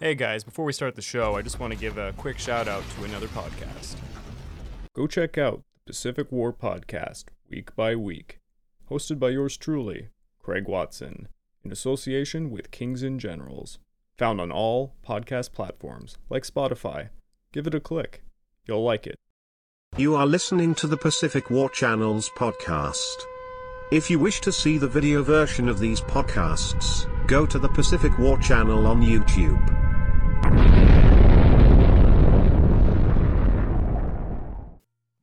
Hey guys, before we start the show, I just want to give a quick shout out to another podcast. Go check out the Pacific War Podcast, week by week, hosted by yours truly, Craig Watson, in association with Kings and Generals. Found on all podcast platforms, like Spotify. Give it a click. You'll like it. You are listening to the Pacific War Channel's podcast. If you wish to see the video version of these podcasts, go to the Pacific War Channel on YouTube.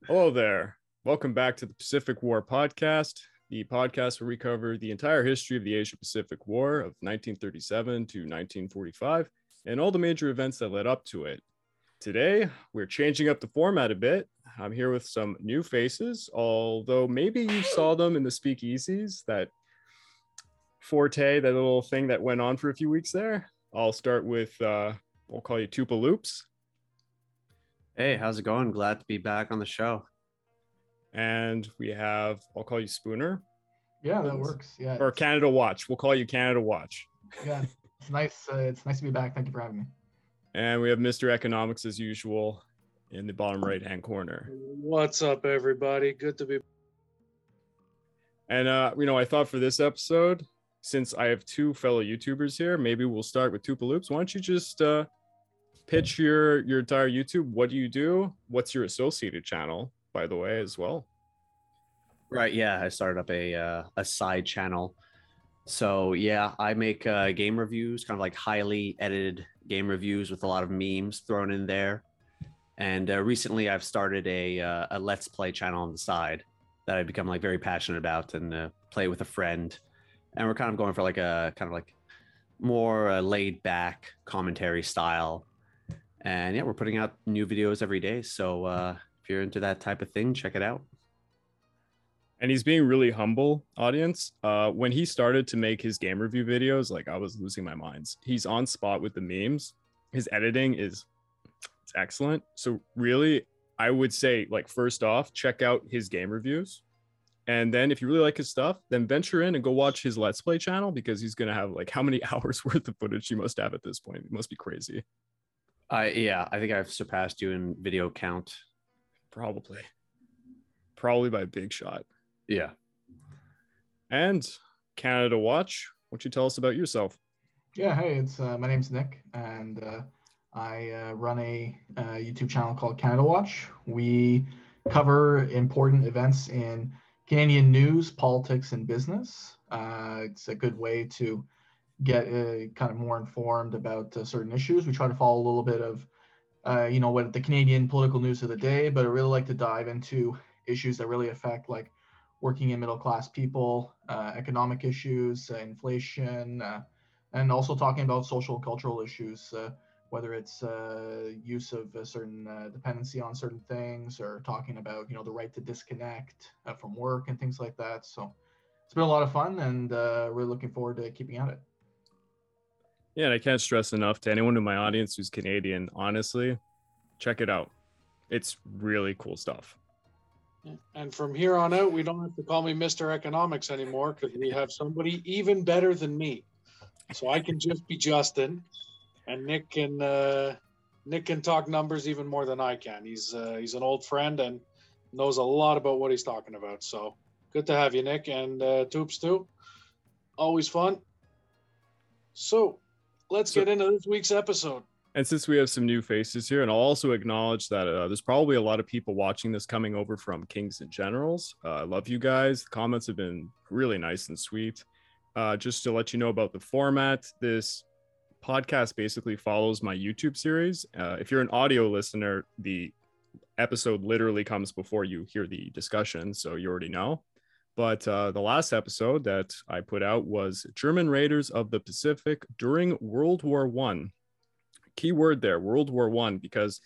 Hello there. Welcome back to the Pacific War Podcast, the podcast where we cover the entire history of the Asia-Pacific War of 1937 to 1945 and all the major events that led up to it. Today, we're changing up the format a bit. I'm here with some new faces, although maybe you saw them in the speakeasies, that forte, that little thing that went on for a few weeks there. I'll start with, we'll call you Toupaloops. Hey, how's it going? Glad to be back on the show. And we have, I'll call you Spooner. Yeah, that works. Yeah. Or Canada Watch. We'll call you Canada Watch. Yeah, it's nice. It's nice to be back. Thank you for having me. And we have Mr. Economics as usual in the bottom right-hand corner. What's up, everybody? Good to be. And, I thought for this episode, since I have two fellow YouTubers here, maybe we'll start with Toupaloops. Why don't you just pitch your entire YouTube? What do you do? What's your associated channel, by the way, as well? Right, yeah, I started up a side channel. So yeah, I make game reviews, kind of like highly edited game reviews with a lot of memes thrown in there. And recently I've started a Let's Play channel on the side that I've become like very passionate about, and play with a friend. And we're kind of going for like a kind of like more laid back commentary style. And yeah, we're putting out new videos every day. So if you're into that type of thing, check it out. And he's being really humble, audience. When he started to make his game review videos, like, I was losing my mind. He's on spot with the memes. His editing is excellent. So really, I would say, like, first off, check out his game reviews. And then if you really like his stuff, then venture in and go watch his Let's Play channel, because he's going to have like how many hours worth of footage you must have at this point. It must be crazy. Yeah, I think I've surpassed you in video count. Probably by a big shot. Yeah. And Canada Watch, why don't you tell us about yourself? Yeah, hey, it's my name's Nick, and I run a YouTube channel called Canada Watch. We cover important events in Canadian news, politics, and business. It's a good way to get kind of more informed about certain issues. We try to follow a little bit of what the Canadian political news of the day, but I really like to dive into issues that really affect like working and middle class people, economic issues, inflation, and also talking about social and cultural issues, whether it's use of a certain dependency on certain things, or talking about, the right to disconnect from work and things like that. So it's been a lot of fun, and really looking forward to keeping at it. Yeah, and I can't stress enough to anyone in my audience who's Canadian, honestly, check it out. It's really cool stuff. And from here on out, we don't have to call me Mr. Economics anymore, because we have somebody even better than me. So I can just be Justin, and Nick can talk numbers even more than I can. He's an old friend and knows a lot about what he's talking about. So good to have you, Nick, and Toops too. Always fun. So let's get into this week's episode. And since we have some new faces here, and I'll also acknowledge that there's probably a lot of people watching this coming over from Kings and Generals. I love you guys. The comments have been really nice and sweet. Just to let you know about the format, this podcast basically follows my YouTube series. If you're an audio listener, the episode literally comes before you hear the discussion, so you already know. But the last episode that I put out was German Raiders of the Pacific during World War I. Key word there, World War I, because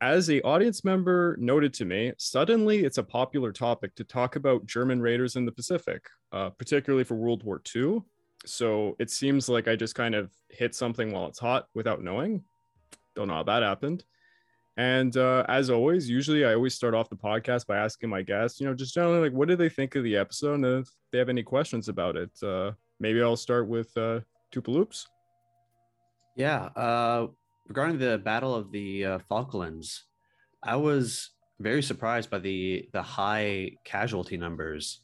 as an audience member noted to me, suddenly it's a popular topic to talk about German raiders in the Pacific, particularly for World War II. So it seems like I just kind of hit something while it's hot without knowing. Don't know how that happened. And as always, usually I always start off the podcast by asking my guests, just generally like, what do they think of the episode? And if they have any questions about it, maybe I'll start with Toupaloops. Yeah. Regarding the Battle of the Falklands, I was very surprised by the high casualty numbers.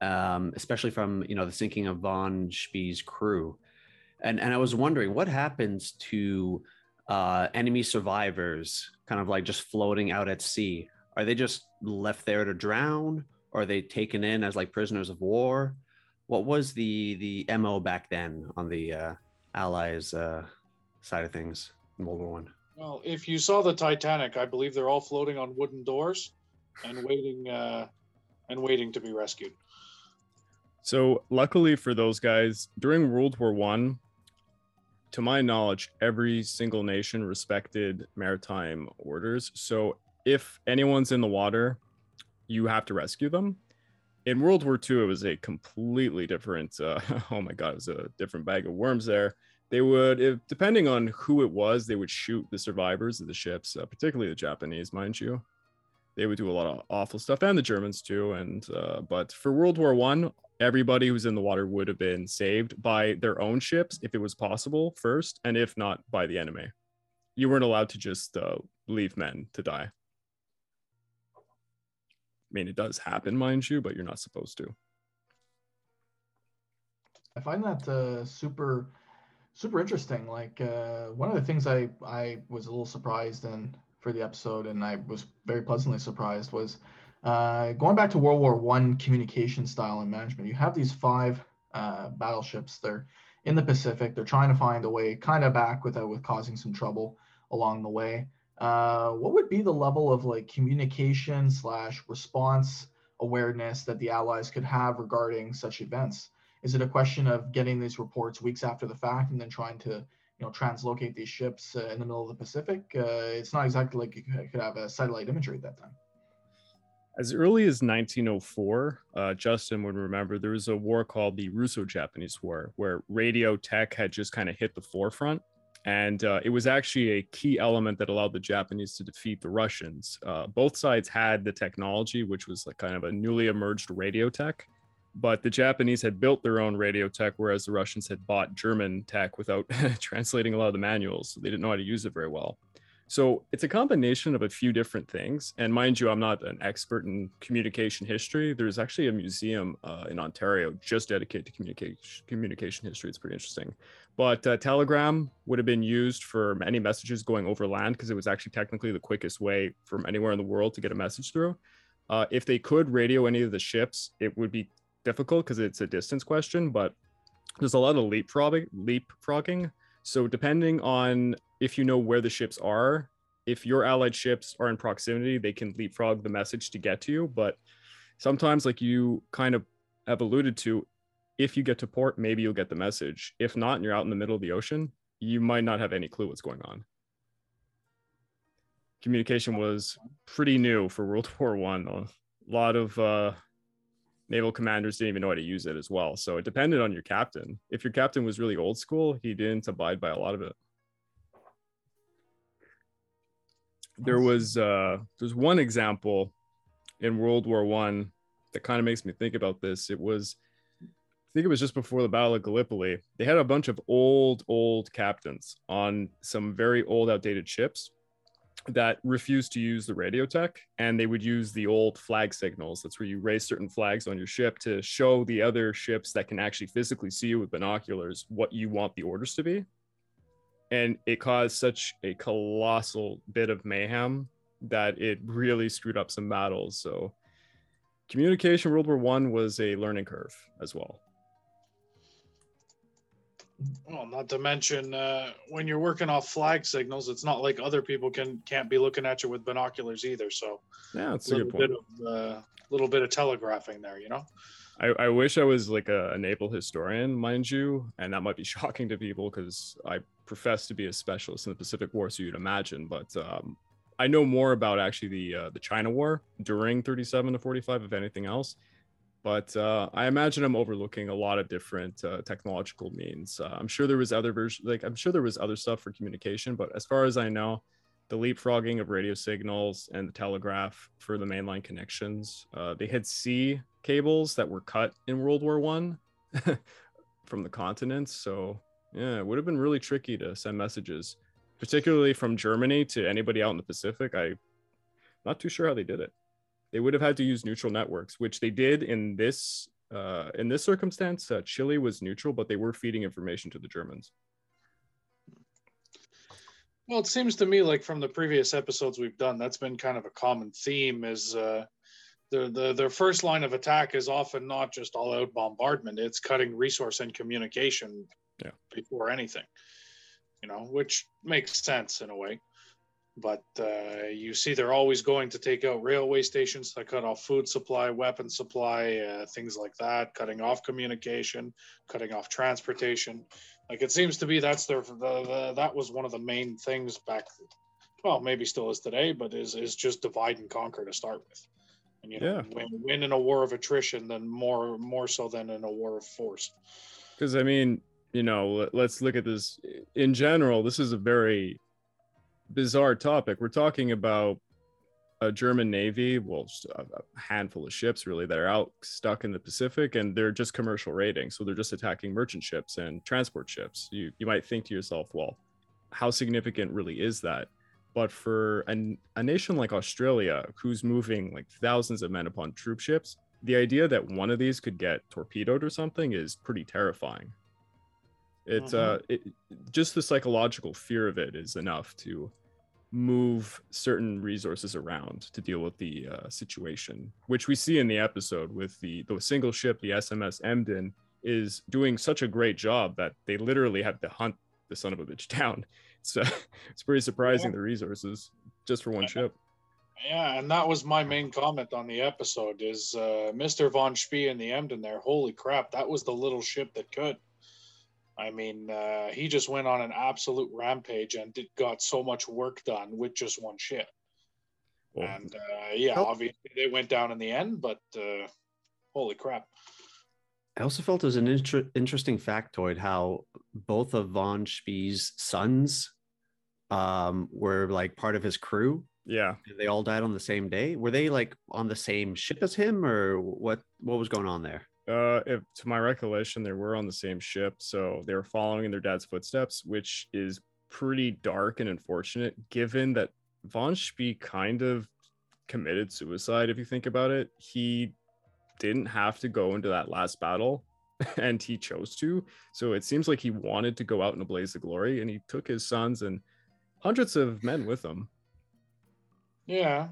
Yeah. Especially from, you know, the sinking of von Spee's crew. And I was wondering what happens to enemy survivors kind of like just floating out at sea. Are they just left there to drown? Or are they taken in as like prisoners of war? What was the MO back then on the Allies side of things in World War I? Well, if you saw the Titanic, I believe they're all floating on wooden doors and waiting to be rescued. So luckily for those guys, during World War I, to my knowledge, every single nation respected maritime orders. So if anyone's in the water, you have to rescue them. In World War II, it was a completely different, it was a different bag of worms there. They would, depending on who it was, they would shoot the survivors of the ships, particularly the Japanese, mind you. They would do a lot of awful stuff, and the Germans too. And but for World War I, everybody who's in the water would have been saved by their own ships, if it was possible first, and if not, by the enemy. You weren't allowed to just leave men to die. I mean, it does happen, mind you, but you're not supposed to. I find that super, super interesting. Like one of the things I was a little surprised in for the episode, and I was very pleasantly surprised, was going back to World War I communication style and management. You have these five battleships. They're in the Pacific. They're trying to find a way kind of back with causing some trouble along the way. What would be the level of like communication / response awareness that the Allies could have regarding such events? Is it a question of getting these reports weeks after the fact and then trying to, you know, translocate these ships in the middle of the Pacific? It's not exactly like you could have a satellite imagery at that time. As early as 1904, Justin would remember there was a war called the Russo-Japanese War, where radio tech had just kind of hit the forefront. And it was actually a key element that allowed the Japanese to defeat the Russians. Both sides had the technology, which was like kind of a newly emerged radio tech, but the Japanese had built their own radio tech, whereas the Russians had bought German tech without translating a lot of the manuals. So they didn't know how to use it very well. So it's a combination of a few different things. And mind you, I'm not an expert in communication history. There's actually a museum in Ontario just dedicated to communication history. It's pretty interesting. But telegram would have been used for many messages going over land, because it was actually technically the quickest way from anywhere in the world to get a message through. If they could radio any of the ships, it would be difficult because it's a distance question, but there's a lot of leapfrogging. So depending on if you know where the ships are, if your allied ships are in proximity, they can leapfrog the message to get to you. But sometimes, like you kind of have alluded to, if you get to port, maybe you'll get the message. If not, and you're out in the middle of the ocean, you might not have any clue what's going on. Communication was pretty new for World War I. A lot of naval commanders didn't even know how to use it as well. So it depended on your captain. If your captain was really old school, he didn't abide by a lot of it. There's one example in World War I that kind of makes me think about this. I think it was just before the Battle of Gallipoli. They had a bunch of old captains on some very old, outdated ships that refused to use the radio tech, and they would use the old flag signals. That's where you raise certain flags on your ship to show the other ships that can actually physically see you with binoculars what you want the orders to be. And it caused such a colossal bit of mayhem that it really screwed up some battles. So communication World War I was a learning curve as well. Well, not to mention when you're working off flag signals, it's not like other people can't be looking at you with binoculars either. So yeah, that's a good point. A little bit of telegraphing there, you know. I wish I was like a naval historian, mind you, and that might be shocking to people because I profess to be a specialist in the Pacific War, so you'd imagine. But I know more about actually the China War during 37 to 45 of anything else. But I imagine I'm overlooking a lot of different technological means. I'm sure there was other stuff for communication, but as far as I know, the leapfrogging of radio signals and the telegraph for the mainline connections. They had sea cables that were cut in World War I from the continents. So Yeah, it would have been really tricky to send messages, particularly from Germany to anybody out in the Pacific. I'm not too sure how they did it. They would have had to use neutral networks, which they did in this circumstance. Chile was neutral, but they were feeding information to the Germans. Well, it seems to me like from the previous episodes we've done, that's been kind of a common theme is their first line of attack is often not just all out bombardment. It's cutting resource and communication before anything, you know, which makes sense in a way. But you see they're always going to take out railway stations that cut off food supply, weapon supply, things like that, cutting off communication, cutting off transportation. Like it seems to be that's their that was one of the main things back, well, maybe still is today, but is just divide and conquer to start with. And you know, win in a war of attrition than more so than in a war of force. Because I mean, you know, let's look at this in general. This is a very bizarre topic. We're talking about a German Navy, well, just a handful of ships really that are out stuck in the Pacific, and they're just commercial raiding. So they're just attacking merchant ships and transport ships. You might think to yourself, well, how significant really is that? But for a nation like Australia, who's moving like thousands of men upon troop ships, the idea that one of these could get torpedoed or something is pretty terrifying. It's just the psychological fear of it is enough to move certain resources around to deal with the situation, which we see in the episode with the single ship, the SMS Emden, is doing such a great job that they literally have to hunt the son of a bitch down. So it's pretty surprising the resources just for one ship. Yeah, and that was my main comment on the episode is Mr. Von Spee and the Emden there. Holy crap, that was the little ship that could. I mean, he just went on an absolute rampage and got so much work done with just one ship. Well, and obviously they went down in the end, but holy crap. I also felt it was an interesting factoid how both of Von Spee's sons were like part of his crew. Yeah. They all died on the same day. Were they like on the same ship as him or what was going on there? If to my recollection, they were on the same ship, so they were following in their dad's footsteps, which is pretty dark and unfortunate, given that Von Spee kind of committed suicide. If you think about it, he didn't have to go into that last battle, and he chose to. So it seems like he wanted to go out in a blaze of glory, and he took his sons and hundreds of men with him. Yeah.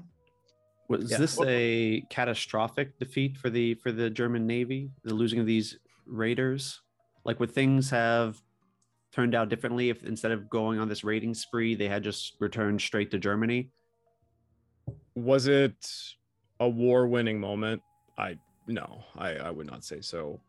Was this a catastrophic defeat for the German Navy, the losing of these raiders? Like, would things have turned out differently if instead of going on this raiding spree, they had just returned straight to Germany? Was it a war-winning moment? No, I would not say so.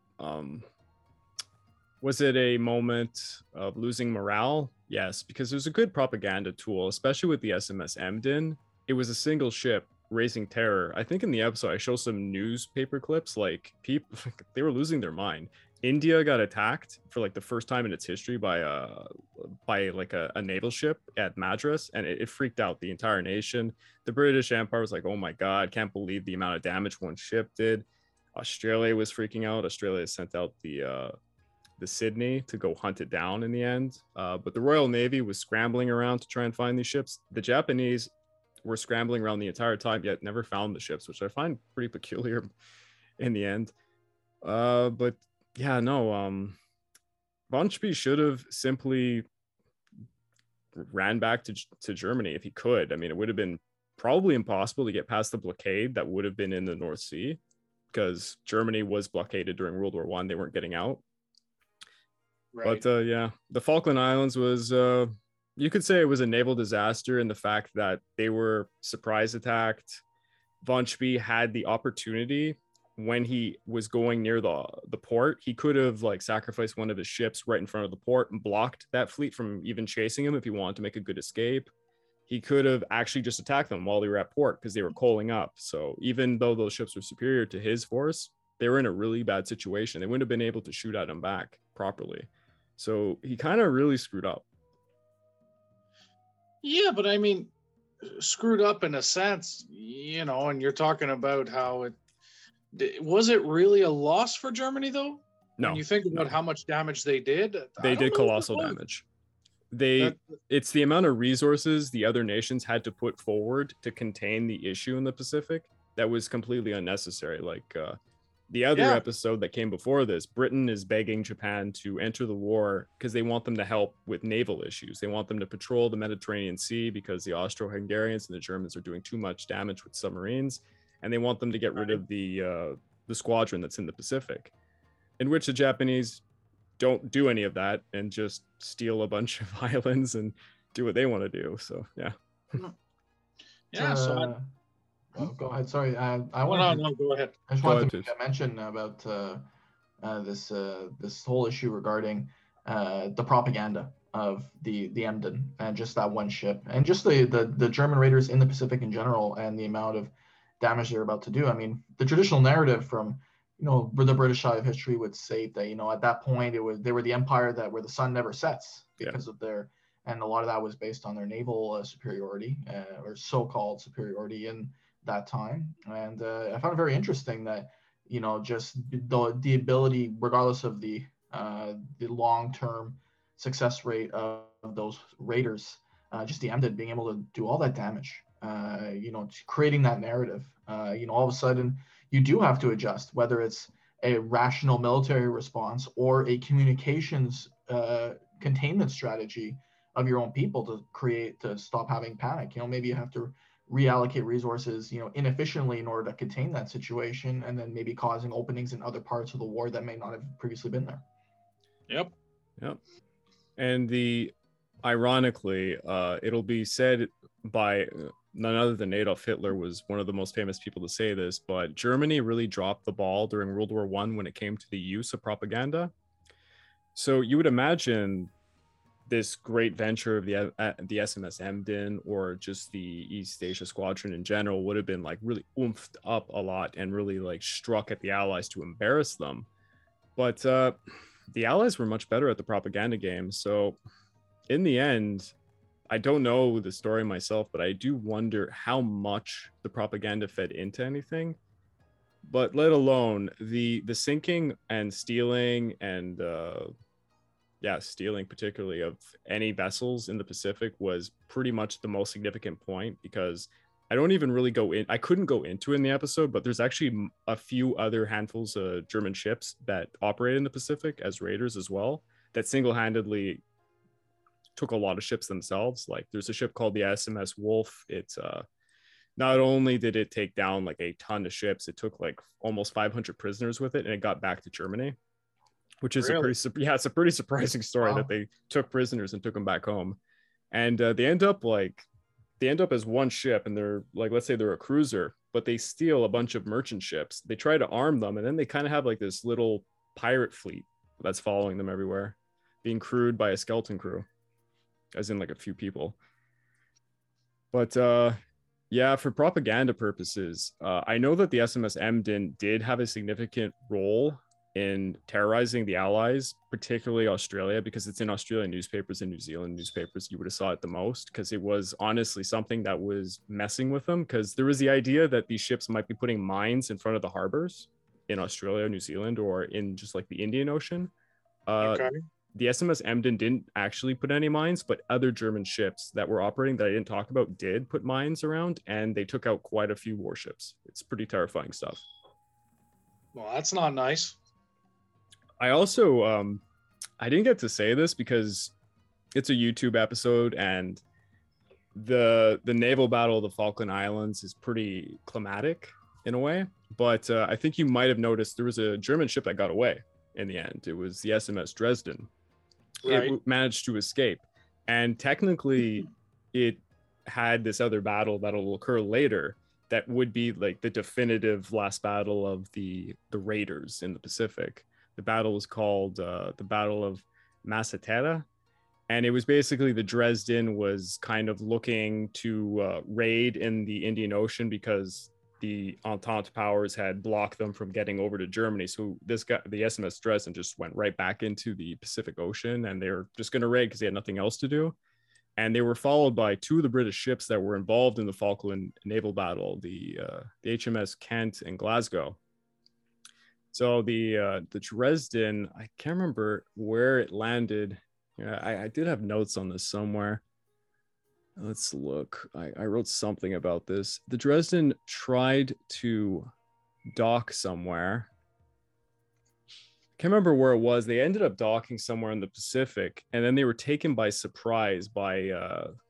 Was it a moment of losing morale? Yes, because it was a good propaganda tool, especially with the SMS Emden. It was a single ship. Raising terror. I think in the episode I show some newspaper clips, like people they were losing their mind. India got attacked for like the first time in its history by a naval ship at Madras, and it freaked out the entire nation. The British Empire was like, oh my god, can't believe the amount of damage one ship did. Australia was freaking out. Australia sent out the Sydney to go hunt it down in the end, but the Royal Navy was scrambling around to try and find these ships. The Japanese were scrambling around the entire time, yet never found the ships, which I find pretty peculiar in the end. But yeah, no, Von Spee should have simply ran back to Germany if he could. I mean, it would have been probably impossible to get past the blockade that would have been in the North Sea, because Germany was blockaded during World War I. They weren't getting out. Right. But the Falkland Islands was... you could say it was a naval disaster in the fact that they were surprise attacked. Von Spee had the opportunity when he was going near the port. He could have like sacrificed one of his ships right in front of the port and blocked that fleet from even chasing him if he wanted to make a good escape. He could have actually just attacked them while they were at port because they were coaling up. So even though those ships were superior to his force, they were in a really bad situation. They wouldn't have been able to shoot at him back properly. So he kind of really screwed up. Yeah, but I mean, screwed up in a sense, you know, and you're talking about how it... Was it really a loss for Germany, though? No. When you think about how much damage they did. They did colossal damage. It's the amount of resources the other nations had to put forward to contain the issue in the Pacific that was completely unnecessary. Like the other episode that came before this, Britain is begging Japan to enter the war because they want them to help with naval issues. They want them to patrol the Mediterranean Sea because the Austro-Hungarians and the Germans are doing too much damage with submarines, and they want them to get rid of the squadron that's in the Pacific, in which the Japanese don't do any of that and just steal a bunch of islands and do what they want to do. So go ahead. Sorry, go ahead. I just wanted to make a mention about this whole issue regarding the propaganda of the Emden and just that one ship and just the German raiders in the Pacific in general and the amount of damage they're about to do. I mean, the traditional narrative from the British side of history would say that at that point they were the empire that where the sun never sets because of their, and a lot of that was based on their naval superiority or so-called superiority in that time. And I found it very interesting that just the ability, regardless of the long-term success rate of those raiders, just the Emden being able to do all that damage. Creating that narrative. All of a sudden you do have to adjust, whether it's a rational military response or a communications containment strategy of your own people to stop having panic. Maybe you have to reallocate resources, inefficiently in order to contain that situation, and then maybe causing openings in other parts of the war that may not have previously been there. Yep. And ironically, it'll be said by none other than Adolf Hitler was one of the most famous people to say this, but Germany really dropped the ball during World War I when it came to the use of propaganda. So you would imagine this great venture of the SMS Emden or just the East Asia Squadron in general would have been like really oomphed up a lot and really like struck at the Allies to embarrass them. But the Allies were much better at the propaganda game. So in the end, I don't know the story myself, but I do wonder how much the propaganda fed into anything, but let alone the sinking and stealing and stealing particularly of any vessels in the Pacific was pretty much the most significant point, because I don't even really I couldn't go into it in the episode, but there's actually a few other handfuls of German ships that operate in the Pacific as raiders as well, that single-handedly took a lot of ships themselves. Like there's a ship called the SMS Wolf. It's not only did it take down like a ton of ships, it took like almost 500 prisoners with it, and it got back to Germany, which is it's a pretty surprising story that they took prisoners and took them back home. And they end up as one ship, and they're like, let's say they're a cruiser, but they steal a bunch of merchant ships. They try to arm them, and then they kind of have like this little pirate fleet that's following them everywhere, being crewed by a skeleton crew, as in like a few people. But for propaganda purposes, I know that the SMS Emden did have a significant role in terrorizing the Allies, particularly Australia, because it's in Australian newspapers and New Zealand newspapers. You would have saw it the most, because it was honestly something that was messing with them, because there was the idea that these ships might be putting mines in front of the harbors in Australia, New Zealand, or in just like the Indian Ocean. The SMS Emden didn't actually put any mines, but other German ships that were operating that I didn't talk about did put mines around, and they took out quite a few warships. It's pretty terrifying stuff. Well, that's not nice. I also, I didn't get to say this because it's a YouTube episode, and the naval battle of the Falkland Islands is pretty climatic in a way, but I think you might have noticed there was a German ship that got away in the end. It was the SMS Dresden. It managed to escape, and technically it had this other battle that'll occur later that would be like the definitive last battle of the raiders in the Pacific. The battle was called the Battle of Masseterra, and it was basically the Dresden was kind of looking to raid in the Indian Ocean because the Entente powers had blocked them from getting over to Germany. So this guy, the SMS Dresden, just went right back into the Pacific Ocean, and they were just going to raid because they had nothing else to do. And they were followed by two of the British ships that were involved in the Falkland naval battle, the HMS Kent and Glasgow. So the Dresden, I can't remember where it landed. Yeah, I did have notes on this somewhere. Let's look. I wrote something about this. The Dresden tried to dock somewhere. I can't remember where it was. They ended up docking somewhere in the Pacific, and then they were taken by surprise by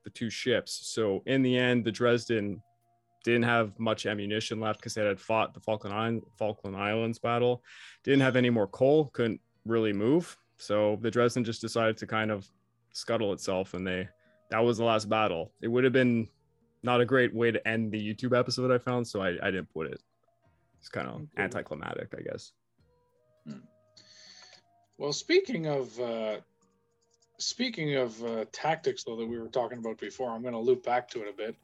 the two ships. So in the end, the Dresden didn't have much ammunition left because they had fought the Falkland Islands battle. Didn't have any more coal. Couldn't really move. So the Dresden just decided to kind of scuttle itself, and that was the last battle. It would have been not a great way to end the YouTube episode I found, so I didn't put it. It's kind of anticlimactic, I guess. Well, speaking of tactics, though, that we were talking about before, I'm going to loop back to it a bit.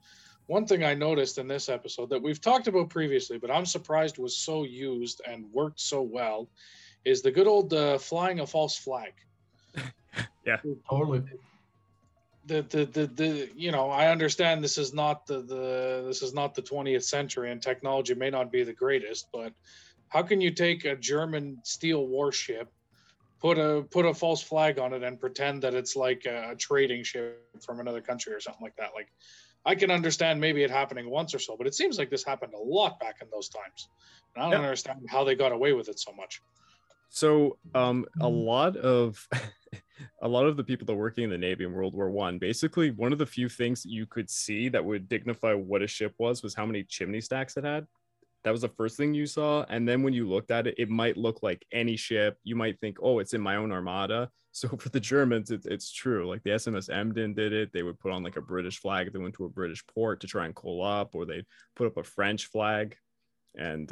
One thing I noticed in this episode that we've talked about previously, but I'm surprised was so used and worked so well, is the good old flying a false flag. Yeah, totally. The you know, I understand this is not the 20th century and technology may not be the greatest, but how can you take a German steel warship, put a false flag on it, and pretend that it's like a trading ship from another country or something like that? Like, I can understand maybe it happening once or so, but it seems like this happened a lot back in those times. And I don't understand how they got away with it so much. So a lot of the people that were working in the Navy in World War I, basically one of the few things that you could see that would dignify what a ship was how many chimney stacks it had. That was the first thing you saw. And then when you looked at it, it might look like any ship. You might think, oh, it's in my own armada. So for the Germans, it's true. Like the SMS Emden did it. They would put on like a British flag if they went to a British port to try and coal up, or they'd put up a French flag. And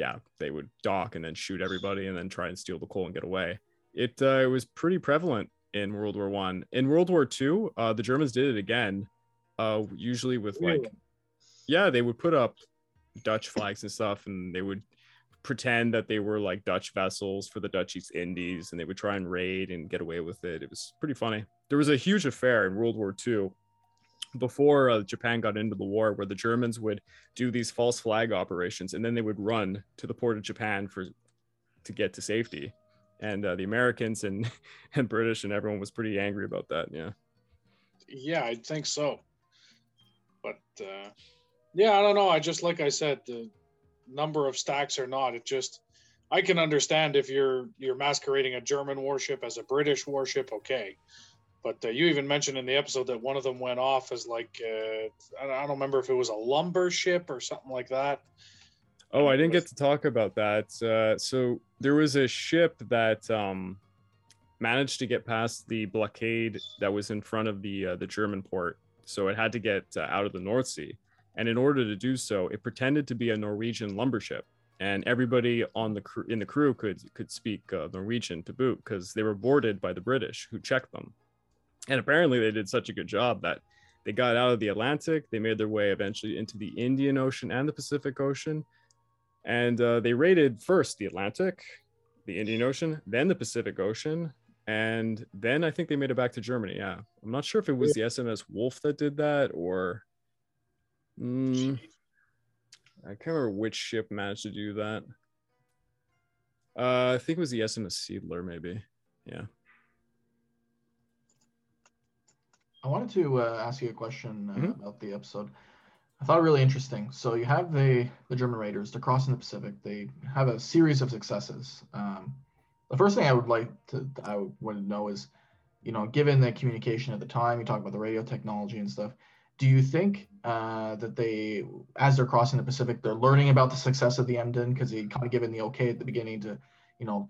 they would dock and then shoot everybody and then try and steal the coal and get away. It was pretty prevalent in World War I. In World War II, the Germans did it again, usually with they would put up Dutch flags and stuff, and they would pretend that they were like Dutch vessels for the Dutch East Indies, and they would try and raid and get away with it. It was pretty funny. There was a huge affair in World War II before Japan got into the war, where the Germans would do these false flag operations, and then they would run to the port of Japan to get to safety. And the Americans and British and everyone was pretty angry about that. Yeah, I think so. But I don't know. I just, like I said, the number of stacks or not, it just, I can understand if you're masquerading a German warship as a British warship, okay. But you even mentioned in the episode that one of them went off as like, I don't remember if it was a lumber ship or something like that. Oh, I didn't get to talk about that. So there was a ship that managed to get past the blockade that was in front of the German port. So it had to get out of the North Sea. And in order to do so, it pretended to be a Norwegian lumber ship, and everybody on the crew could speak Norwegian to boot, because they were boarded by the British, who checked them. And apparently, they did such a good job that they got out of the Atlantic. They made their way eventually into the Indian Ocean and the Pacific Ocean, and they raided first the Atlantic, the Indian Ocean, then the Pacific Ocean. And then I think they made it back to Germany. Yeah, I'm not sure if it was the SMS Wolf that did that, or I can't remember which ship managed to do that. I think it was the SMS Seeadler, maybe. Yeah. I wanted to ask you a question about the episode. I thought really interesting. So you have the German raiders, they're crossing the Pacific. They have a series of successes. The first thing I would like to know is, given the communication at the time, you talk about the radio technology and stuff. Do you think that they, as they're crossing the Pacific, they're learning about the success of the Emden, because he kind of given the okay at the beginning to,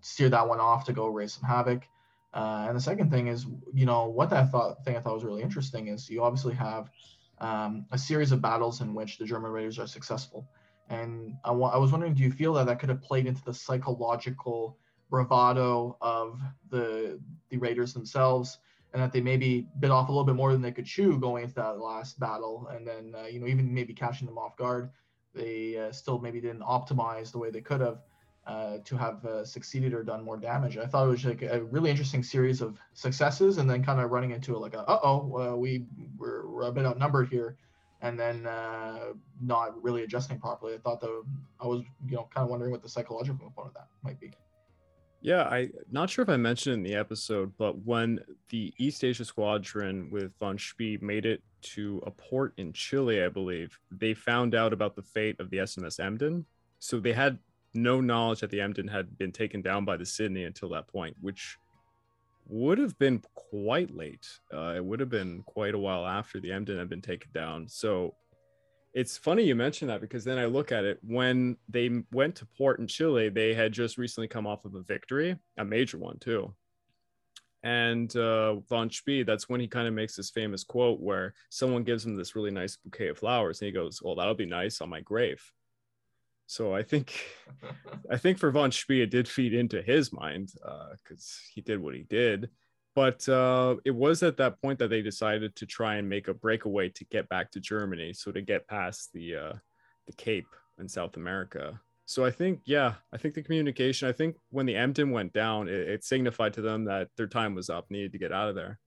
steer that one off to go raise some havoc? And the second thing is, what I thought was really interesting is you obviously have a series of battles in which the German raiders are successful. And I was wondering, do you feel that could have played into the psychological bravado of the raiders themselves, and that they maybe bit off a little bit more than they could chew going into that last battle, and then, even maybe catching them off guard, they still maybe didn't optimize the way they could have to have succeeded or done more damage? I thought it was like a really interesting series of successes, and then kind of running into it like, we were a bit outnumbered here, and then not really adjusting properly. I thought that I was, you know, kind of wondering what the psychological component of that might be. Yeah, I'm not sure if I mentioned in the episode, but when the East Asia Squadron with von Spee made it to a port in Chile, I believe, they found out about the fate of the SMS Emden. So they had no knowledge that the Emden had been taken down by the Sydney until that point, which would have been quite late. It would have been quite a while after the Emden had been taken down. So it's funny you mention that, because then I look at it, when they went to port in Chile, they had just recently come off of a victory, a major one too. And von Spee, that's when he kind of makes this famous quote where someone gives him this really nice bouquet of flowers and he goes, "Well, that'll be nice on my grave." So I think for von Spee, it did feed into his mind, because he did what he did. But it was at that point that they decided to try and make a breakaway to get back to Germany, so to get past the Cape in South America. So I think the communication, I think when the Emden went down, it signified to them that their time was up, needed to get out of there.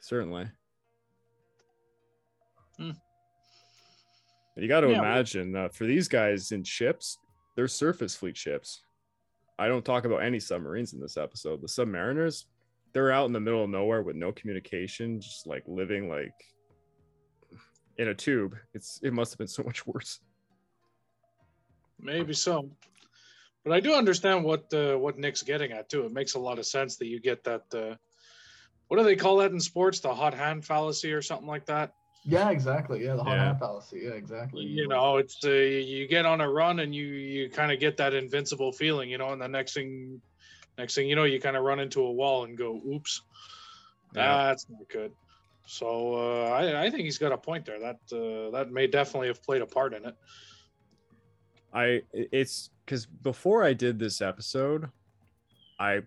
Certainly. You got to imagine for these guys in ships, they're surface fleet ships. I don't talk about any submarines in this episode. The submariners, they're out in the middle of nowhere with no communication, just like living like in a tube. It must have been so much worse. Maybe so, but I do understand what Nick's getting at too. It makes a lot of sense that you get that. What do they call that in sports? The hot hand fallacy or something like that. Yeah, exactly. Yeah, the hot hand fallacy. Yeah, exactly. You know, it's you get on a run and you kind of get that invincible feeling, you know, and the next thing you know, you kind of run into a wall and go, "Oops, that's not good." So I think he's got a point there. That may definitely have played a part in it. It's because before I did this episode, I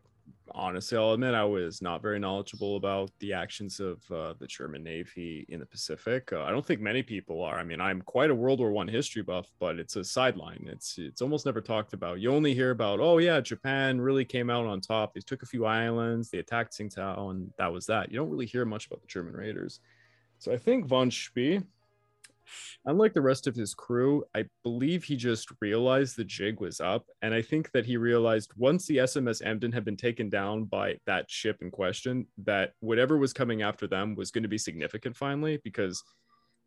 honestly, I'll admit, I was not very knowledgeable about the actions of the German Navy in the Pacific. I don't think many people are. I mean, I'm quite a World War I history buff, but it's a sideline. It's almost never talked about. You only hear about, oh yeah, Japan really came out on top. They took a few islands, they attacked Tsingtao, and that was that. You don't really hear much about the German raiders. So I think von Spee, unlike the rest of his crew, I believe he just realized the jig was up. And I think that he realized once the SMS Emden had been taken down by that ship in question, that whatever was coming after them was going to be significant finally, because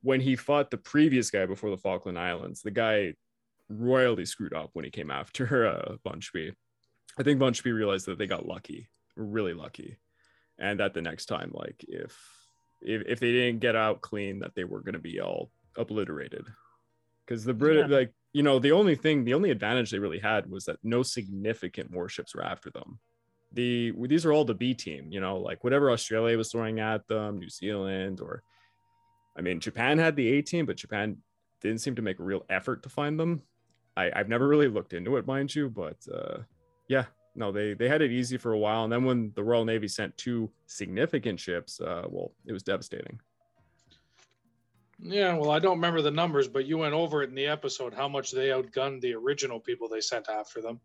when he fought the previous guy before the Falkland Islands, the guy royally screwed up when he came after von Spee. I think von Spee realized that they got lucky, really lucky. And that the next time, like if they didn't get out clean, that they were going to be all obliterated, because the British, like, you know, the only advantage they really had was that no significant warships were after them. These are all the B team, you know, like whatever Australia was throwing at them, New Zealand, or I mean, Japan had the A team, but Japan didn't seem to make a real effort to find them. I've never really looked into it, mind you, but they had it easy for a while, and then when the Royal Navy sent two significant ships, it was devastating. Yeah, well, I don't remember the numbers, but you went over it in the episode, how much they outgunned the original people they sent after them.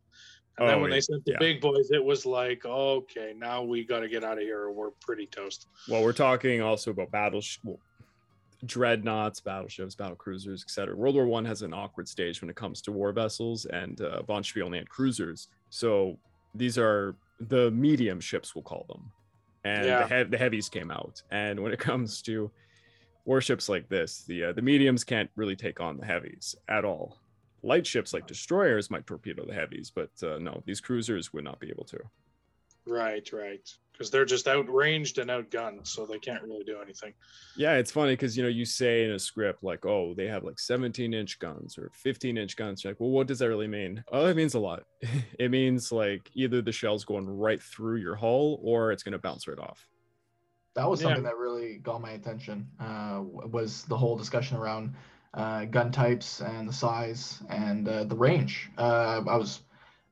And then when they sent the big boys, it was like, okay, now we got to get out of here or we're pretty toast. Well, we're talking also about dreadnoughts, battleships, battlecruisers, etc. World War I has an awkward stage when it comes to war vessels, and von Spee only had cruisers. So these are the medium ships, we'll call them. And the heavies came out. And when it comes to warships like this, the mediums can't really take on the heavies at all. Light ships like destroyers might torpedo the heavies, but no, these cruisers would not be able to. Right, because they're just outranged and outgunned, so they can't really do anything. Yeah, it's funny because, you know, you say in a script like, oh, they have like 17-inch guns or 15-inch guns. You're like, well, what does that really mean? Oh, it means a lot. It means like either the shell's going right through your hull or it's going to bounce right off. That was something that really got my attention, was the whole discussion around gun types and the size and the range. I was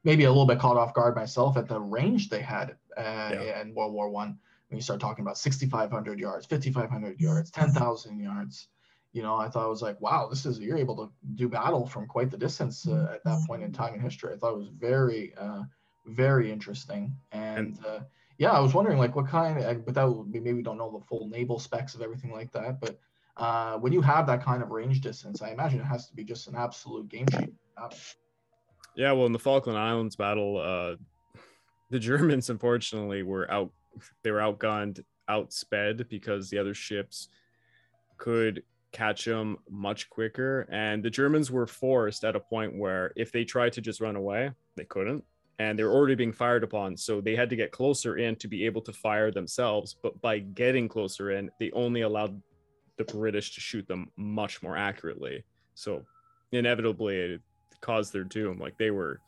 maybe a little bit caught off guard myself at the range they had in World War I. When you start talking about 6,500 yards, 5,500 yards, 10,000 yards, you know, I thought I was like, wow, you're able to do battle from quite the distance at that point in time in history. I thought it was very, very interesting. I was wondering, like, what kind of, without, maybe we don't know the full naval specs of everything like that, but When you have that kind of range distance, I imagine it has to be just an absolute game changer. Yeah, well, in the Falkland Islands battle, the Germans, unfortunately, were outgunned, outsped, because the other ships could catch them much quicker. And the Germans were forced at a point where if they tried to just run away, they couldn't. And they were already being fired upon. So they had to get closer in to be able to fire themselves. But by getting closer in, they only allowed the British to shoot them much more accurately. So inevitably, it caused their doom. Like, they were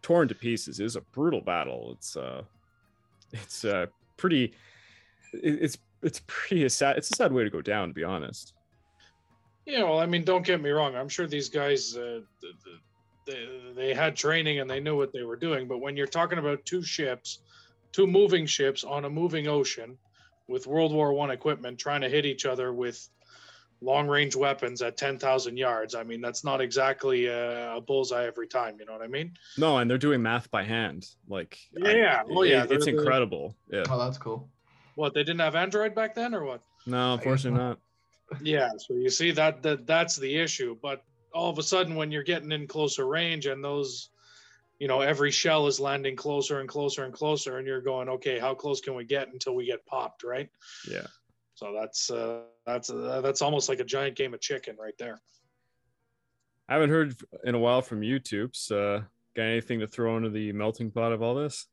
torn to pieces. It was a brutal battle. It's a sad way to go down, to be honest. Yeah, well, I mean, don't get me wrong. I'm sure these guys, they had training and they knew what they were doing. But when you're talking about two moving ships on a moving ocean with World War I equipment trying to hit each other with long-range weapons at 10,000 yards, I mean, that's not exactly a bullseye every time, you know what I mean? No, and they're doing math by hand. Like, yeah, it's incredible. Yeah. Oh, that's cool. What, they didn't have Android back then or what? No, unfortunately not. Yeah, so you see that's the issue. But all of a sudden, when you're getting in closer range and those, you know, every shell is landing closer and closer and closer, and you're going, okay, how close can we get until we get popped, right? Yeah. So that's almost like a giant game of chicken right there. I haven't heard in a while from you, Toups. Got anything to throw into the melting pot of all this?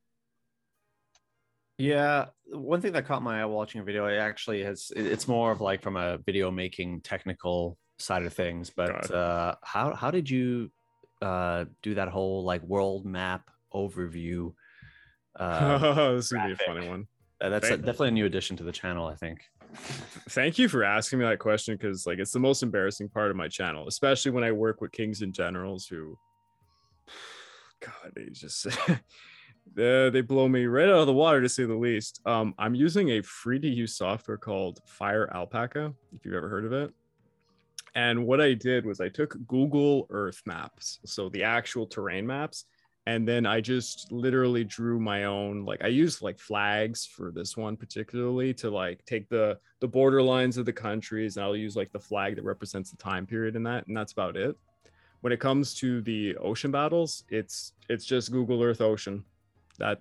Yeah, one thing that caught my eye watching a video, it's more of like from a video making technical side of things, but how did you do that whole like world map overview? This is gonna be a funny one. That's definitely a new addition to the channel, I think. Thank you for asking me that question, because like it's the most embarrassing part of my channel, especially when I work with Kings and Generals who, God, they just they blow me right out of the water, to say the least. I'm using a free to use software called Fire Alpaca, if you've ever heard of it. And what I did was I took Google Earth maps, so the actual terrain maps, and then I just literally drew my own. Like, I used like flags for this one particularly to like take the border lines of the countries, and I'll use like the flag that represents the time period in that, and that's about it. When it comes to the ocean battles, it's just Google Earth ocean. That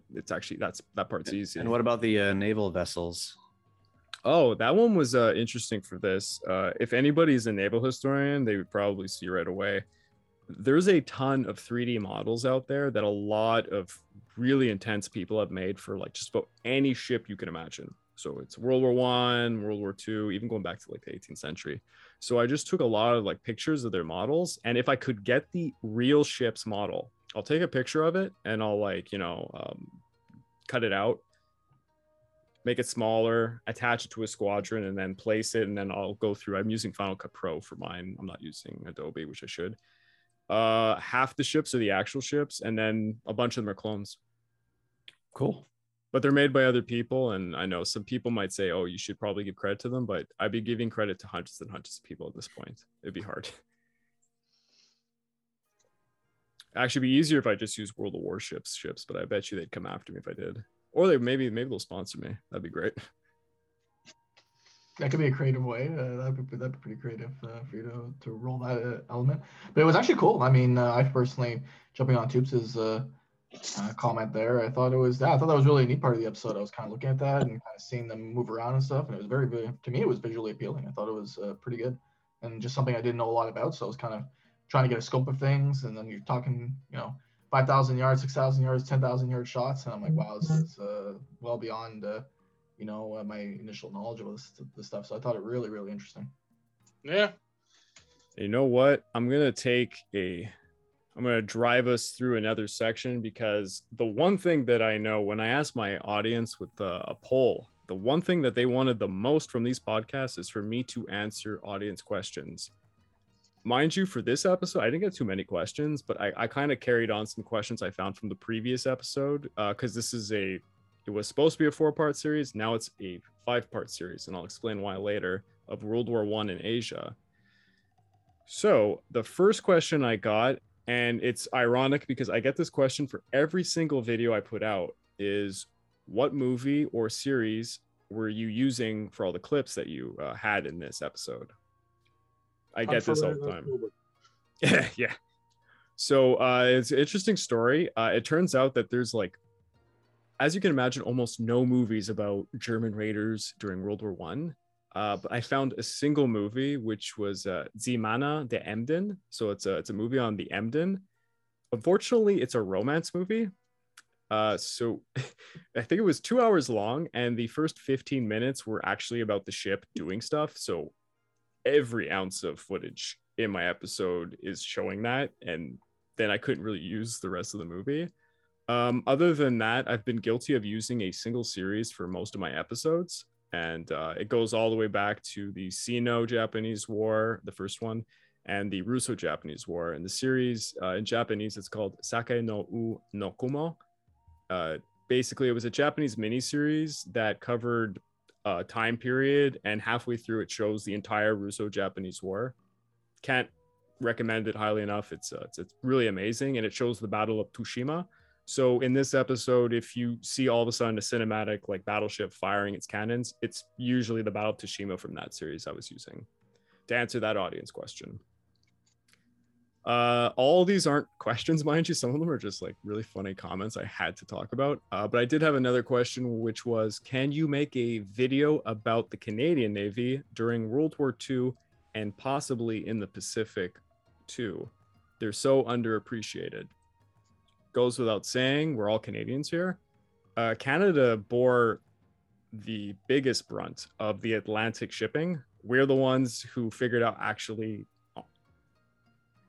part's easy. And what about the naval vessels? Oh, that one was interesting for this. If anybody's a naval historian, they would probably see right away. There's a ton of 3D models out there that a lot of really intense people have made for like just about any ship you can imagine. So it's World War I, World War II, even going back to like the 18th century. So I just took a lot of like pictures of their models. And if I could get the real ship's model, I'll take a picture of it and I'll like, you know, cut it out, make it smaller, attach it to a squadron, and then place it. And then I'll go through. I'm using Final Cut Pro for mine. I'm not using Adobe, which I should. Half the ships are the actual ships, and then a bunch of them are clones. Cool. But they're made by other people. And I know some people might say, oh, you should probably give credit to them, but I'd be giving credit to hundreds and hundreds of people at this point. It'd be hard. Actually, it'd be easier if I just used World of Warships ships, but I bet you they'd come after me if I did. Or they maybe they'll sponsor me. That'd be great. That could be a creative way. That'd be pretty creative for you to roll that element. But it was actually cool. I mean, I personally, jumping on Toups' comment there, I thought that was really a neat part of the episode. I was kind of looking at that and kind of seeing them move around and stuff, and it was very, to me, it was visually appealing. I thought it was pretty good, and just something I didn't know a lot about. So I was kind of trying to get a scope of things, and then you're talking, you know, 5,000 yards, 6,000 yards, 10,000 yard shots. And I'm like, wow, this is well beyond, my initial knowledge of this stuff. So I thought it really, really interesting. Yeah. You know what? I'm going to drive us through another section, because the one thing that I know when I asked my audience with a poll, the one thing that they wanted the most from these podcasts is for me to answer audience questions. Mind you, for this episode, I didn't get too many questions, but I kind of carried on some questions I found from the previous episode, because it was supposed to be a 4-part series. Now it's a 5-part series, and I'll explain why later, of World War I in Asia. So the first question I got, and it's ironic because I get this question for every single video I put out, is what movie or series were you using for all the clips that you had in this episode? I get this all the time. Yeah, yeah. So it's an interesting story. It turns out that there's, like, as you can imagine, almost no movies about German raiders during World War I. But I found a single movie, which was Zimana de Emden. So it's a movie on the Emden. Unfortunately, it's a romance movie. So I think it was 2 hours long, and the first 15 minutes were actually about the ship doing stuff. So every ounce of footage in my episode is showing that, and then I couldn't really use the rest of the movie. Other than that, I've been guilty of using a single series for most of my episodes, and it goes all the way back to the Sino-Japanese War, the first one, and the Russo-Japanese War. And the series in Japanese, it's called Sakae no U no Kumo. Basically, it was a Japanese miniseries that covered a time period, and halfway through it shows the entire Russo-Japanese War. Can't recommend it highly enough. It's really amazing, and it shows the Battle of Tsushima. So in this episode, if you see all of a sudden a cinematic, like, battleship firing its cannons, it's usually the Battle of Tsushima from that series I was using to answer that audience question. All these aren't questions, mind you. Some of them are just, like, really funny comments I had to talk about. But I did have another question, which was, can you make a video about the Canadian Navy during World War II and possibly in the Pacific too? They're so underappreciated. Goes without saying, we're all Canadians here. Canada bore the biggest brunt of the Atlantic shipping. We're the ones who figured out, actually,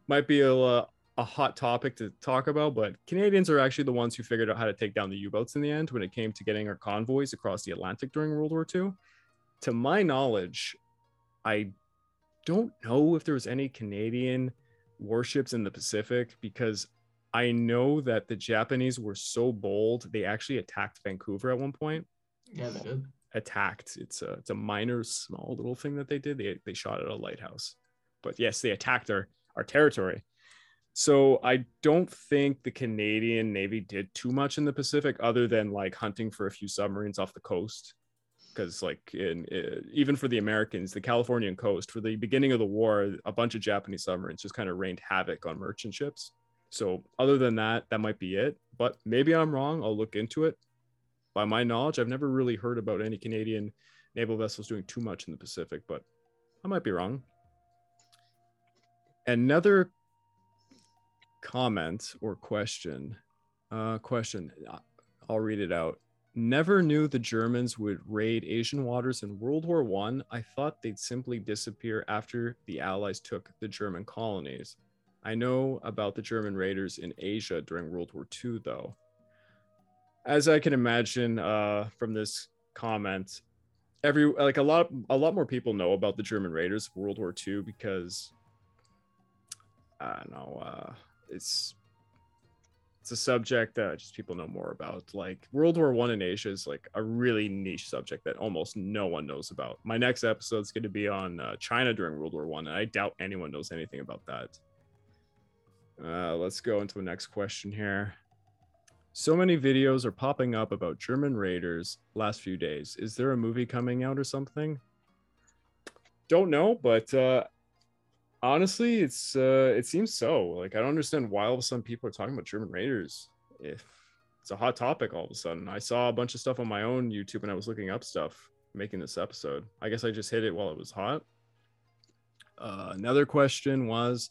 might be a hot topic to talk about, but Canadians are actually the ones who figured out how to take down the U-boats in the end when it came to getting our convoys across the Atlantic during World War II. To my knowledge, I don't know if there was any Canadian warships in the Pacific, because I know that the Japanese were so bold, they actually attacked Vancouver at one point. Yeah, they did. Attacked. It's a minor, small little thing that they did. They shot at a lighthouse. But yes, they attacked our territory. So I don't think the Canadian Navy did too much in the Pacific, other than, like, hunting for a few submarines off the coast. Because, like, even for the Americans, the Californian coast, for the beginning of the war, a bunch of Japanese submarines just kind of rained havoc on merchant ships. So other than that, that might be it, but maybe I'm wrong. I'll look into it. By my knowledge, I've never really heard about any Canadian naval vessels doing too much in the Pacific, but I might be wrong. Another comment or question. I'll read it out. Never knew the Germans would raid Asian waters in World War I. I thought they'd simply disappear after the Allies took the German colonies. I know about the German raiders in Asia during World War II, though. As I can imagine from this comment, a lot more people know about the German raiders of World War II because, I don't know, it's a subject that just people know more about. Like, World War I in Asia is, like, a really niche subject that almost no one knows about. My next episode is going to be on China during World War I, and I doubt anyone knows anything about that. Let's go into the next question here. So many videos are popping up about German raiders last few days. Is there a movie coming out or something? Don't know, but honestly, it seems so. Like, I don't understand why all of a sudden people are talking about German raiders. If it's a hot topic all of a sudden. I saw a bunch of stuff on my own YouTube and I was looking up stuff making this episode. I guess I just hit it while it was hot. Another question was,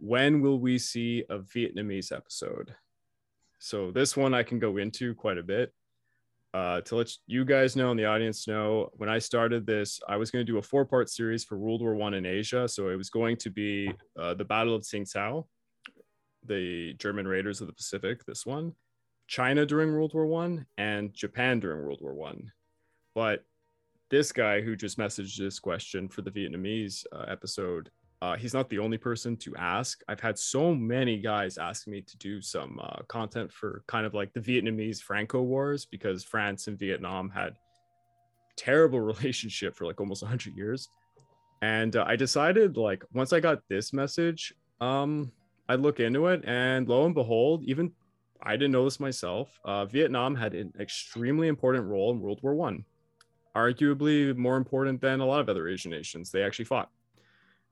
when will we see a Vietnamese episode? So this one I can go into quite a bit. To let you guys know and the audience know, when I started this, I was going to do a 4-part series for World War I in Asia. So it was going to be the Battle of Tsingtao, the German raiders of the Pacific, this one, China during World War I, and Japan during World War I. But this guy who just messaged this question for the Vietnamese episode, he's not the only person to ask. I've had so many guys ask me to do some content for kind of like the Vietnamese Franco Wars, because France and Vietnam had terrible relationship for like almost 100 years. And I decided, like, once I got this message, I'd look into it. And lo and behold, even I didn't know this myself, Vietnam had an extremely important role in World War I. arguably more important than a lot of other Asian nations. They actually fought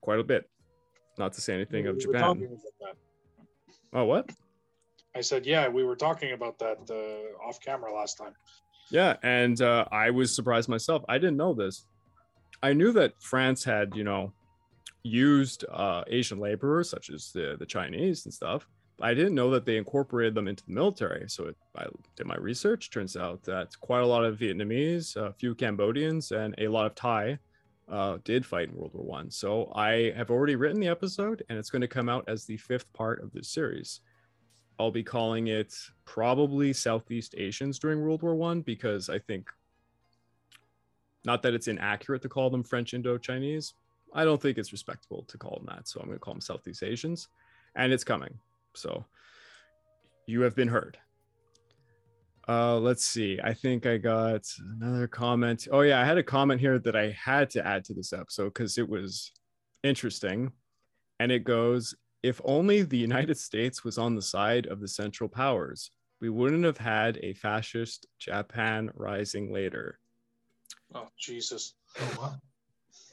quite a bit. Not to say anything of Japan. Oh, what? I said, yeah, we were talking about that off camera last time. Yeah, and I was surprised myself. I didn't know this. I knew that France had, you know, used Asian laborers such as the Chinese and stuff. I didn't know that they incorporated them into the military. So I did my research. Turns out that quite a lot of Vietnamese, a few Cambodians, and a lot of Thai did fight in World War One. So I have already written the episode, and it's going to come out as the fifth part of this series. I'll be calling it probably Southeast Asians during World War One, because I think, not that it's inaccurate to call them French Indo-Chinese, I don't think it's respectable to call them that. So I'm going to call them Southeast Asians, and it's coming. So you have been heard. Let's see. I think I got another comment. Oh yeah. I had a comment here that I had to add to this episode because it was interesting. And it goes, if only the United States was on the side of the Central Powers, we wouldn't have had a fascist Japan rising later. Oh, Jesus. Oh, wow.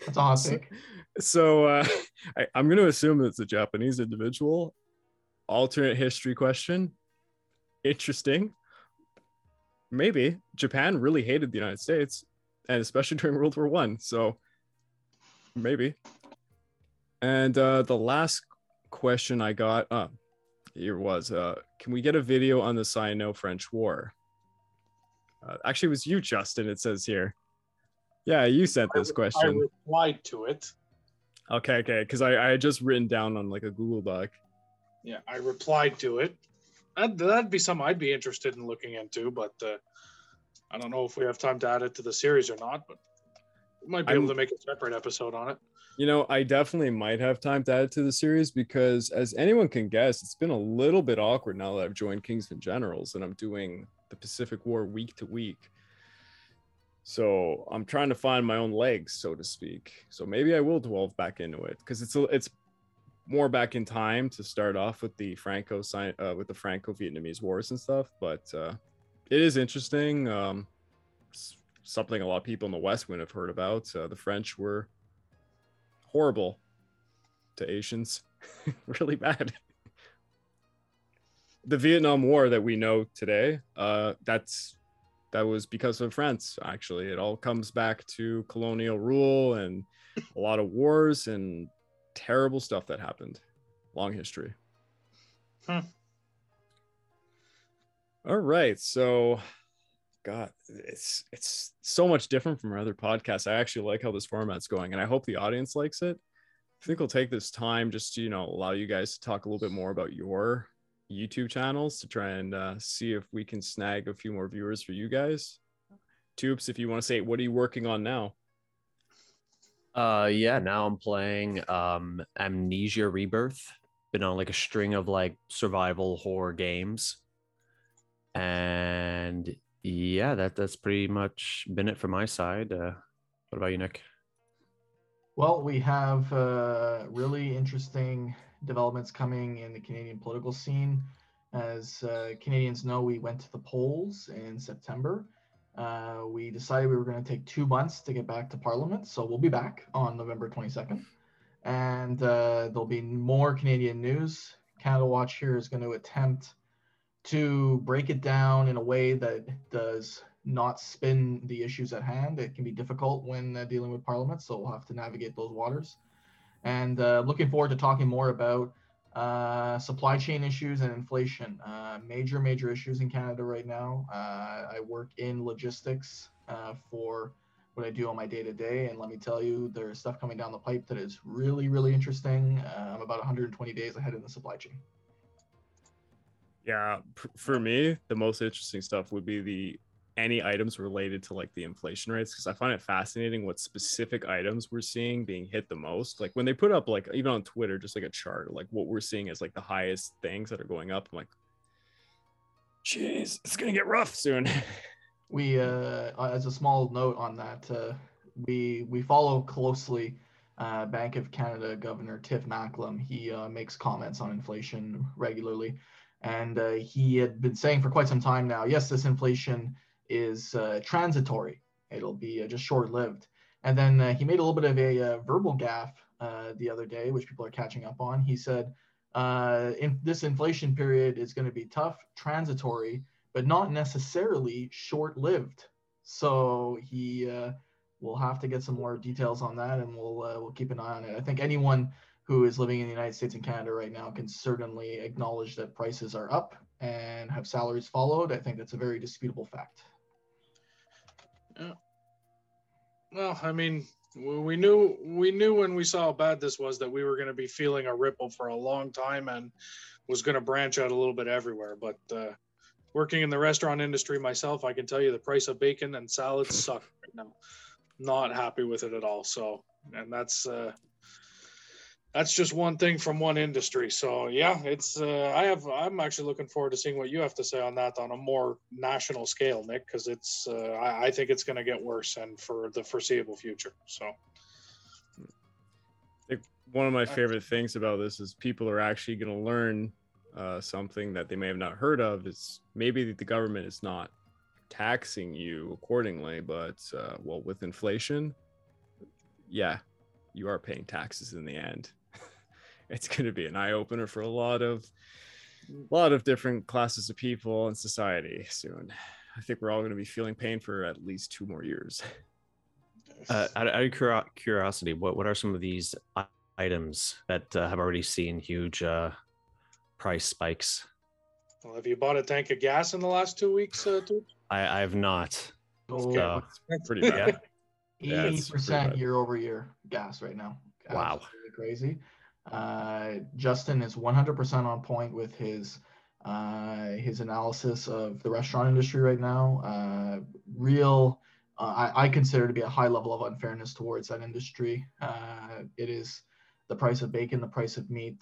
That's awesome. So I'm going to assume that it's a Japanese individual. Alternate history question. Interesting. Maybe Japan really hated the United States, and especially during World War One. So maybe. And the last question I got here was, can we get a video on the Sino-French War? Actually, it was you, Justin, it says here. Yeah, you sent this question. I replied to it. Okay, because I had just written down on like a Google Doc. Yeah, I replied to it. That'd be something I'd be interested in looking into, but I don't know if we have time to add it to the series or not, but we might be able to make a separate episode on it. You know, I definitely might have time to add it to the series because, as anyone can guess, it's been a little bit awkward now that I've joined Kings and Generals and I'm doing the Pacific War week to week. So I'm trying to find my own legs, so to speak. So maybe I will delve back into it because it's more back in time to start off with the Franco-Vietnamese wars and stuff, but it is interesting. Something a lot of people in the West wouldn't have heard about. The French were horrible to Asians, really bad. The Vietnam War that we know today, that was because of France. Actually, it all comes back to colonial rule and a lot of wars and terrible stuff that happened. Long history. Huh. All right. So, God, it's so much different from our other podcasts. I actually like how this format's going, and I hope the audience likes it. I think we'll take this time just to, you know, allow you guys to talk a little bit more about your YouTube channels to try and see if we can snag a few more viewers for you guys. Toups, if you want to say, what are you working on now? Now I'm playing Amnesia Rebirth. Been on like a string of like survival horror games, and yeah, that's pretty much been it from my side. What about you, Nick? Well, we have really interesting developments coming in the Canadian political scene. As Canadians know, we went to the polls in September. We decided we were going to take 2 months to get back to Parliament, so we'll be back on November 22nd, and there'll be more Canadian news. Canada Watch here is going to attempt to break it down in a way that does not spin the issues at hand. It can be difficult when dealing with Parliament, so we'll have to navigate those waters. And looking forward to talking more about supply chain issues and inflation, major issues in Canada right now. I work in logistics for what I do on my day-to-day, and let me tell you, there's stuff coming down the pipe that is really interesting. I'm about 120 days ahead in the supply chain. Yeah, for me, the most interesting stuff would be any items related to like the inflation rates, because I find it fascinating what specific items we're seeing being hit the most. Like when they put up like even on Twitter, just like a chart, like what we're seeing as like the highest things that are going up. I'm like, geez, it's going to get rough soon. We, as a small note on that, we follow closely Bank of Canada Governor Tiff Macklem. He makes comments on inflation regularly. And he had been saying for quite some time now, yes, this inflation is transitory. it'll be just short-lived. And then he made a little bit of a verbal gaffe the other day, which people are catching up on. He said, this inflation period is going to be tough, transitory, but not necessarily short-lived. So he will have to get some more details on that, and we'll keep an eye on it. I think anyone who is living in the United States and Canada right now can certainly acknowledge that prices are up and have salaries followed. I think that's a very disputable fact. Yeah. Well, I mean, we knew when we saw how bad this was that we were going to be feeling a ripple for a long time and was going to branch out a little bit everywhere. But working in the restaurant industry myself, I can tell you the price of bacon and salads suck right now. Not happy with it at all. So, and that's just one thing from one industry. So yeah, it's I'm actually looking forward to seeing what you have to say on that on a more national scale, Nick, because it's I think it's going to get worse and for the foreseeable future. So one of my favorite things about this is people are actually going to learn something that they may have not heard of. Is maybe the government is not taxing you accordingly, but well, with inflation, yeah, you are paying taxes in the end. It's going to be an eye-opener for a lot of different classes of people in society soon. I think we're all going to be feeling pain for at least 2 more years. Out of curiosity, what are some of these items that have already seen huge price spikes? Well, have you bought a tank of gas in the last 2 weeks, dude? I have not. Oh, that's pretty bad. Yeah. 80% year over year gas right now. Wow. Absolutely crazy. Justin is 100% on point with his analysis of the restaurant industry right now. I consider to be a high level of unfairness towards that industry. It is the price of bacon, the price of meat,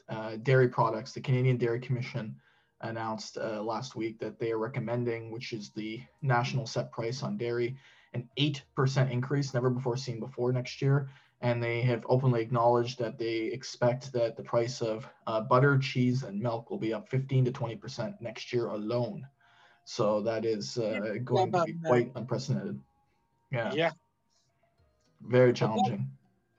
dairy products. The Canadian Dairy Commission announced last week that they are recommending, which is the national set price on dairy, an 8% increase, never before seen before next year. And they have openly acknowledged that they expect that the price of butter, cheese, and milk will be up 15 to 20% next year alone. So that is going to be quite unprecedented. Yeah. Very challenging.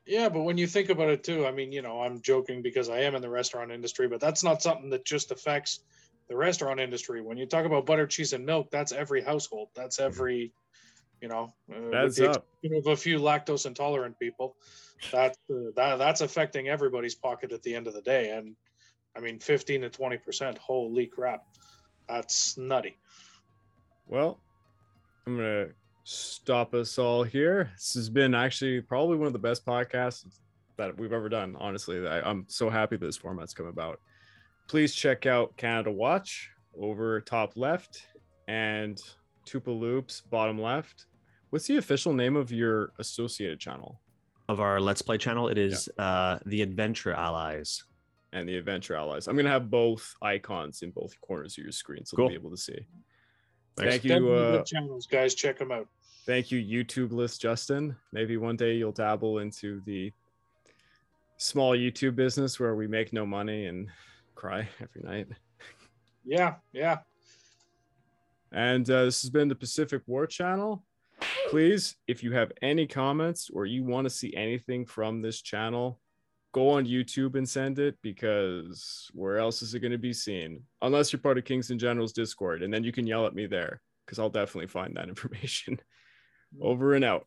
Yeah, but when you think about it too, I mean, you know, I'm joking because I am in the restaurant industry, but that's not something that just affects the restaurant industry. When you talk about butter, cheese, and milk, that's every household. That's every... You know, that's up. Of a few lactose intolerant people, that's affecting everybody's pocket at the end of the day. And I mean, 15 to 20%, holy crap, that's nutty. Well, I'm gonna stop us all here. This has been actually probably one of the best podcasts that we've ever done. Honestly, I'm so happy this format's come about. Please check out Canada Watch over top left and Toupaloops bottom left. What's the official name of your associated channel? Of our Let's Play channel, it is the Adventure Allies. And the Adventure Allies. I'm going to have both icons in both corners of your screen, so Cool. They'll be able to see. Thank you. Good channels, guys. Check them out. Thank you, YouTube list, Justin. Maybe one day you'll dabble into the small YouTube business where we make no money and cry every night. Yeah. And this has been the Pacific War Channel. Please, if you have any comments or you want to see anything from this channel, go on YouTube and send it, because where else is it going to be seen? Unless you're part of Kings and Generals Discord, and then you can yell at me there, because I'll definitely find that information. Over and out.